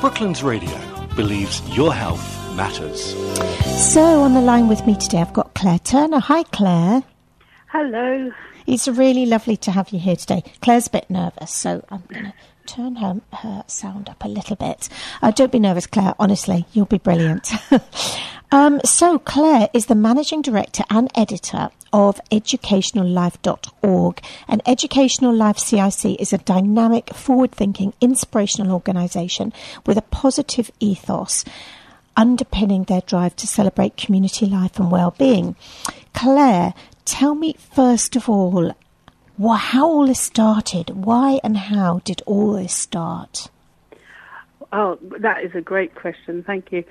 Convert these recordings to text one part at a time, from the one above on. Brooklands Radio believes your health matters. So on the line with me today, I've got Claire Turner. Hi, Claire. Hello. It's really lovely to have you here today. Claire's a bit nervous, so I'm going to turn her sound up a little bit. Don't be nervous, Claire. Honestly, you'll be brilliant. So Claire is the managing director and editor of educationallife.org, and Educational Life CIC is a dynamic, forward-thinking, inspirational organisation with a positive ethos underpinning their drive to celebrate community life and well-being. Claire, tell me first of all, how all this started. Why and how did all this start? Oh, that is a great question. Thank you.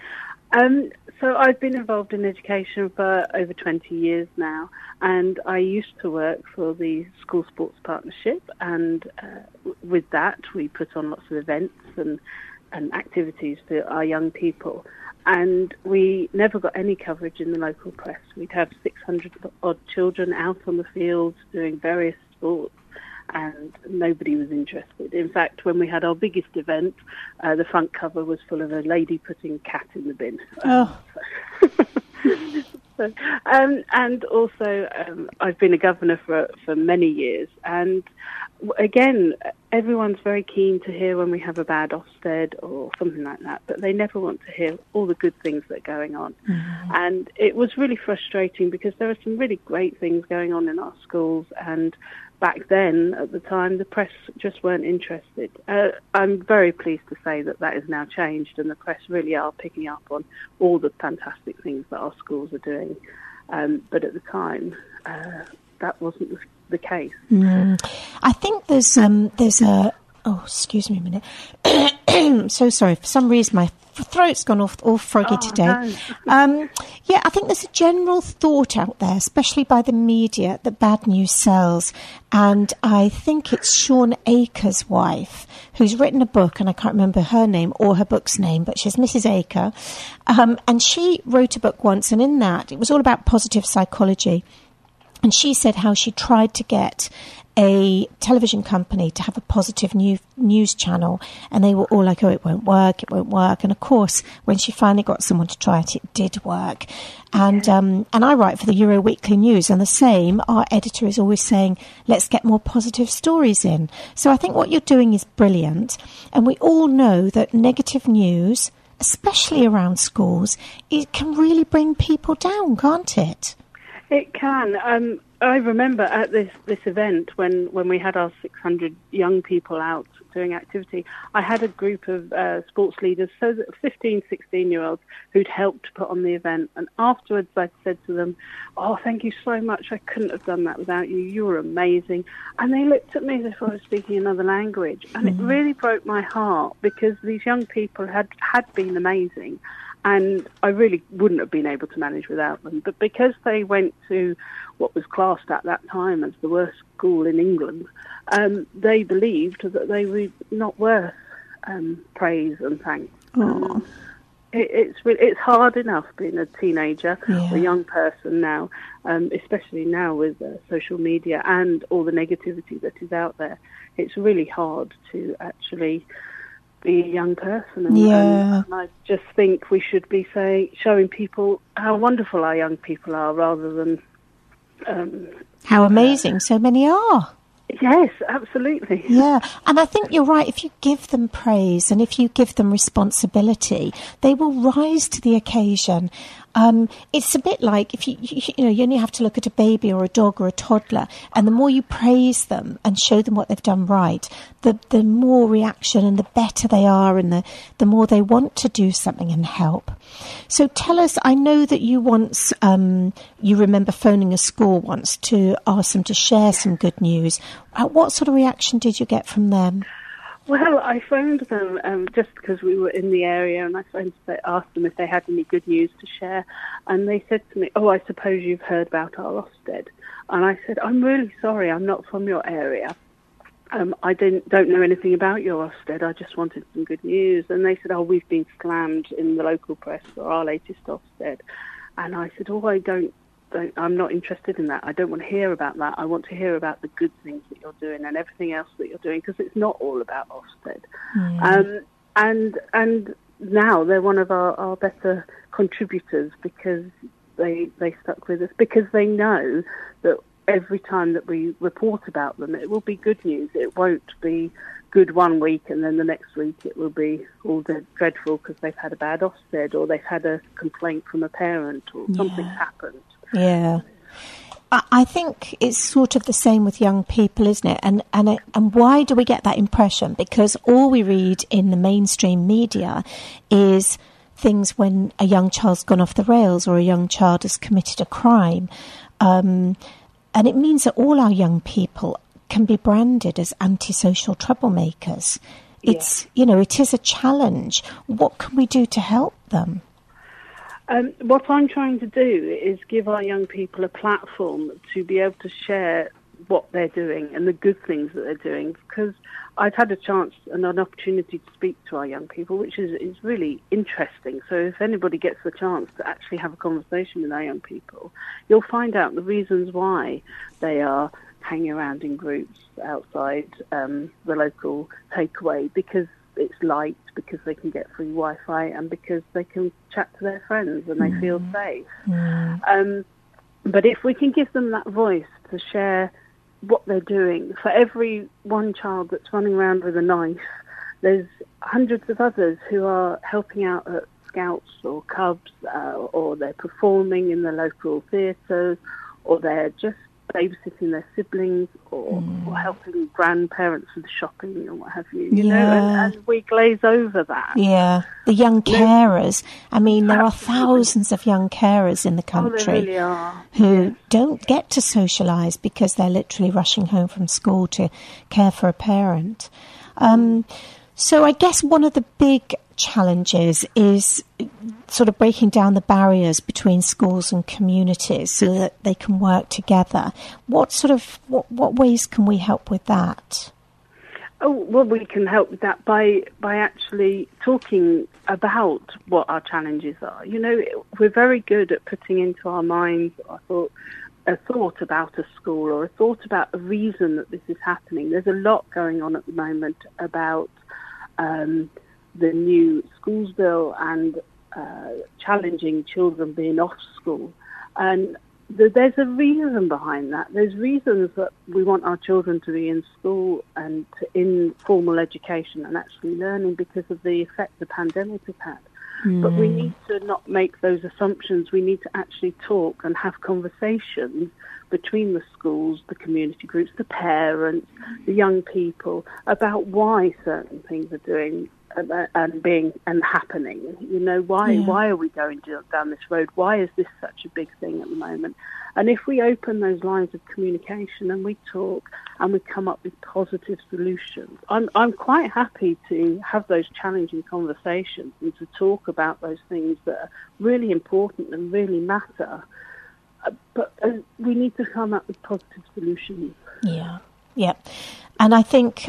So I've been involved in education for over 20 years now, and I used to work for the School Sports Partnership, and with that we put on lots of events and activities for our young people, and we never got any coverage in the local press. We'd have 600-odd children out on the fields doing various sports, and nobody was interested. In fact, when we had our biggest event, the front cover was full of a lady putting cat in the bin. And also, I've been a governor for many years. And again, everyone's very keen to hear when we have a bad Ofsted or something like that, but they never want to hear all the good things that are going on. Mm-hmm. And it was really frustrating because there are some really great things going on in our schools, and back then, at the time, the press just weren't interested. I'm very pleased to say that is now changed, and the press really are picking up on all the fantastic things that our schools are doing. But at the time, that wasn't the case. Mm. I think there's a... Oh, excuse me a minute. I'm so sorry. For some reason, my throat's gone all froggy today. No. I think there's a general thought out there, especially by the media, that bad news sells. And I think it's Sean Aker's wife who's written a book, and I can't remember her name or her book's name, but she's Mrs. Aker. And she wrote a book once, and in that, it was all about positive psychology. And she said how she tried to get a television company to have a positive news channel, and they were all like, oh, it won't work. And of course, when she finally got someone to try it, it did work. And and I write for the Euro Weekly News, and the same, our editor is always saying, let's get more positive stories in. So I think what you're doing is brilliant. And we all know that negative news, especially around schools, it can really bring people down, can't it? It can. I remember at this event when we had our 600 young people out doing activity, I had a group of sports leaders, so that 15, 16-year-olds who'd helped put on the event. And afterwards I'd said to them, oh, thank you so much. I couldn't have done that without you. You were amazing. And they looked at me as if I was speaking another language. And it really broke my heart, because these young people had been amazing. And I really wouldn't have been able to manage without them. But because they went to what was classed at that time as the worst school in England, they believed that they were not worth praise and thanks. It's hard enough being a teenager, or a young person now, especially now with social media and all the negativity that is out there. It's really hard to actually be a young person, and I just think we should be showing people how wonderful our young people are, rather than how amazing so many are. Yes, absolutely. Yeah, and I think you're right. If you give them praise and if you give them responsibility, they will rise to the occasion. It's a bit like if you only have to look at a baby or a dog or a toddler, and the more you praise them and show them what they've done right, the more reaction and the better they are, and the more they want to do something and help. So tell us, I know that you once, you remember phoning a school once to ask them to share some good news. What sort of reaction did you get from them? Well, I phoned them just because we were in the area, and I phoned to ask them if they had any good news to share. And they said to me, oh, I suppose you've heard about our Ofsted. And I said, I'm really sorry, I'm not from your area. I don't know anything about your Ofsted, I just wanted some good news. And they said, oh, we've been slammed in the local press for our latest Ofsted. And I said, oh, I'm not interested in that. I don't want to hear about that. I want to hear about the good things that you're doing and everything else that you're doing, because it's not all about Ofsted. Mm. And now they're one of our better contributors because they stuck with us, because they know that every time that we report about them, it will be good news. It won't be good one week and then the next week it will be all dreadful because they've had a bad Ofsted or they've had a complaint from a parent or something's happened. Yeah. I think it's sort of the same with young people, isn't it? And why do we get that impression? Because all we read in the mainstream media is things when a young child's gone off the rails or a young child has committed a crime. And it means that all our young people can be branded as antisocial troublemakers. It's, you know, it is a challenge. What can we do to help them? What I'm trying to do is give our young people a platform to be able to share what they're doing and the good things that they're doing, because I've had a chance and an opportunity to speak to our young people, which is really interesting. So if anybody gets the chance to actually have a conversation with our young people, you'll find out the reasons why they are hanging around in groups outside the local takeaway, because it's light, because they can get free Wi-Fi, and because they can chat to their friends and they feel safe. But if we can give them that voice to share what they're doing, for every one child that's running around with a knife, there's hundreds of others who are helping out at Scouts or Cubs, or they're performing in the local theatres, or they're just babysitting their siblings or helping grandparents with shopping or what have you, you know, and we glaze over that. Yeah, the young carers. I mean, there are thousands of young carers in the country there really are. Who don't get to socialise because they're literally rushing home from school to care for a parent. So I guess one of the big challenges is sort of breaking down the barriers between schools and communities so that they can work together. What ways can we help with that? Oh, well, we can help with that by actually talking about what our challenges are. You know, we're very good at putting into our minds a thought about a school or a thought about a reason that this is happening. There's a lot going on at the moment about the new schools bill and challenging children being off school. And there's a reason behind that. There's reasons that we want our children to be in school and in formal education and actually learning because of the effect the pandemic has had. But we need to not make those assumptions. We need to actually talk and have conversations between the schools, the community groups, the parents, the young people about why certain things are doing and happening. You know, why are we going down this road? Why is this such a big thing at the moment? And if we open those lines of communication and we talk and we come up with positive solutions, I'm quite happy to have those challenging conversations and to talk about those things that are really important and really matter. But we need to come up with positive solutions. Yeah. And I think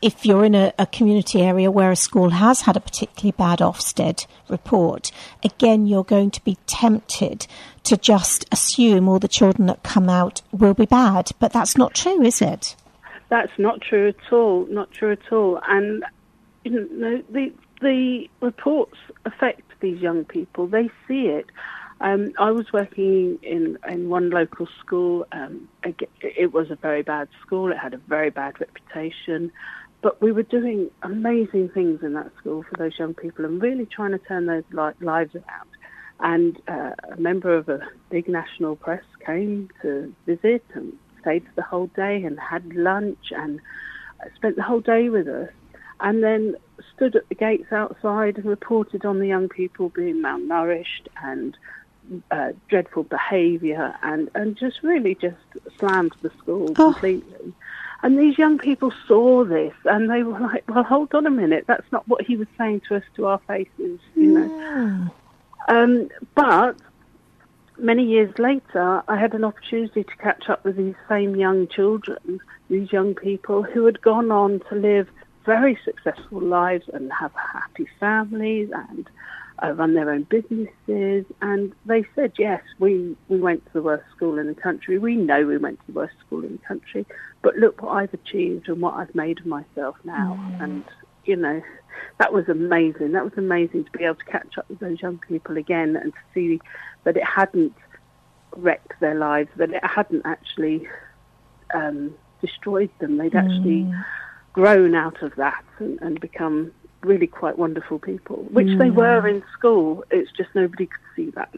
if you're in a community area where a school has had a particularly bad Ofsted report, again, you're going to be tempted to just assume all the children that come out will be bad. But that's not true, is it? That's not true at all. And you know, the reports affect these young people. They see it. I was working in one local school. It was a very bad school. It had a very bad reputation. But we were doing amazing things in that school for those young people and really trying to turn those lives around. And a member of a big national press came to visit and stayed for the whole day and had lunch and spent the whole day with us, and then stood at the gates outside and reported on the young people being malnourished and dreadful behaviour and just really just slammed the school completely. And these young people saw this and they were like, well, hold on a minute, that's not what he was saying to us to our faces, you know. But many years later, I had an opportunity to catch up with these same young children, these young people who had gone on to live very successful lives and have happy families and run their own businesses, and they said, yes, we went to the worst school in the country. We know we went to the worst school in the country, but look what I've achieved and what I've made of myself now. And you know, that was amazing. That was amazing to be able to catch up with those young people again and to see that it hadn't wrecked their lives, that it hadn't actually destroyed them. They'd actually grown out of that and become really quite wonderful people, which they were in school. It's just nobody could see that.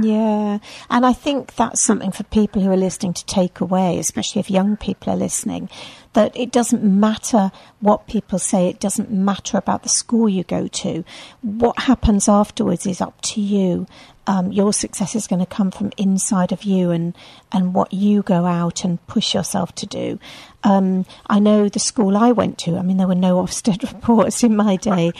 Yeah, and I think that's something for people who are listening to take away, especially if young people are listening, that it doesn't matter what people say, it doesn't matter about the school you go to. What happens afterwards is up to you. Your success is going to come from inside of you and what you go out and push yourself to do. I know the school I went to, I mean, there were no Ofsted reports in my day,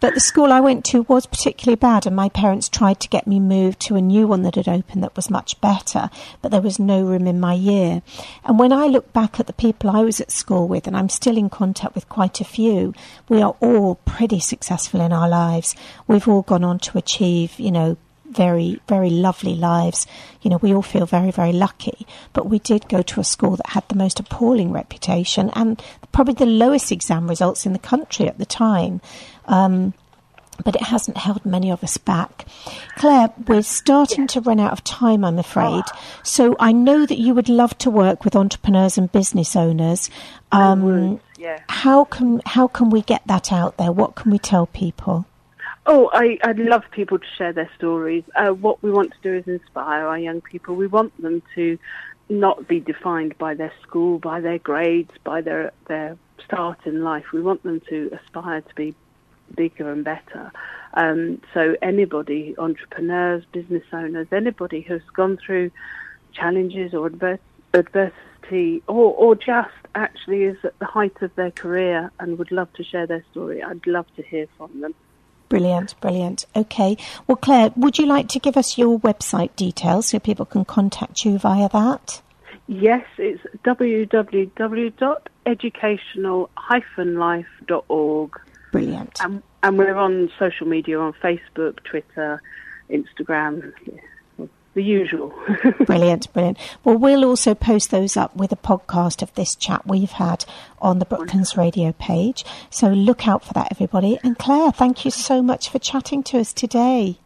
but the school I went to was particularly bad, and my parents tried to get me moved to a new one that had opened that was much better, but there was no room in my year. And when I look back at the people I was at school with, and I'm still in contact with quite a few, we are all pretty successful in our lives. We've all gone on to achieve, you know, very, very lovely lives. You know, we all feel very, very lucky. But we did go to a school that had the most appalling reputation and probably the lowest exam results in the country at the time. But it hasn't held many of us back. Claire, we're starting to run out of time, I'm afraid. So I know that you would love to work with entrepreneurs and business owners. How can we get that out there? What can we tell people? Oh, I love people to share their stories. What we want to do is inspire our young people. We want them to not be defined by their school, by their grades, by their start in life. We want them to aspire to be bigger and better. So anybody, entrepreneurs, business owners, anybody who's gone through challenges or adversity or just actually is at the height of their career and would love to share their story, I'd love to hear from them. Brilliant. Okay. Well, Claire, would you like to give us your website details so people can contact you via that? Yes, it's www.educational-life.org. Brilliant. And we're on social media, on Facebook, Twitter, Instagram, the usual. Brilliant. Well, we'll also post those up with a podcast of this chat we've had on the Brooklands Radio page. So look out for that, everybody. And Claire, thank you so much for chatting to us today.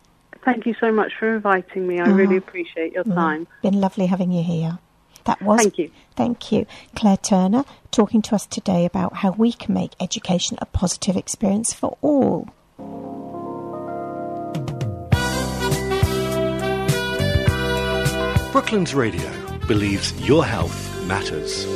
Thank you so much for inviting me. I really appreciate your time. Been lovely having you here. That was Thank you. Claire Turner talking to us today about how we can make education a positive experience for all. Brooklands Radio believes your health matters.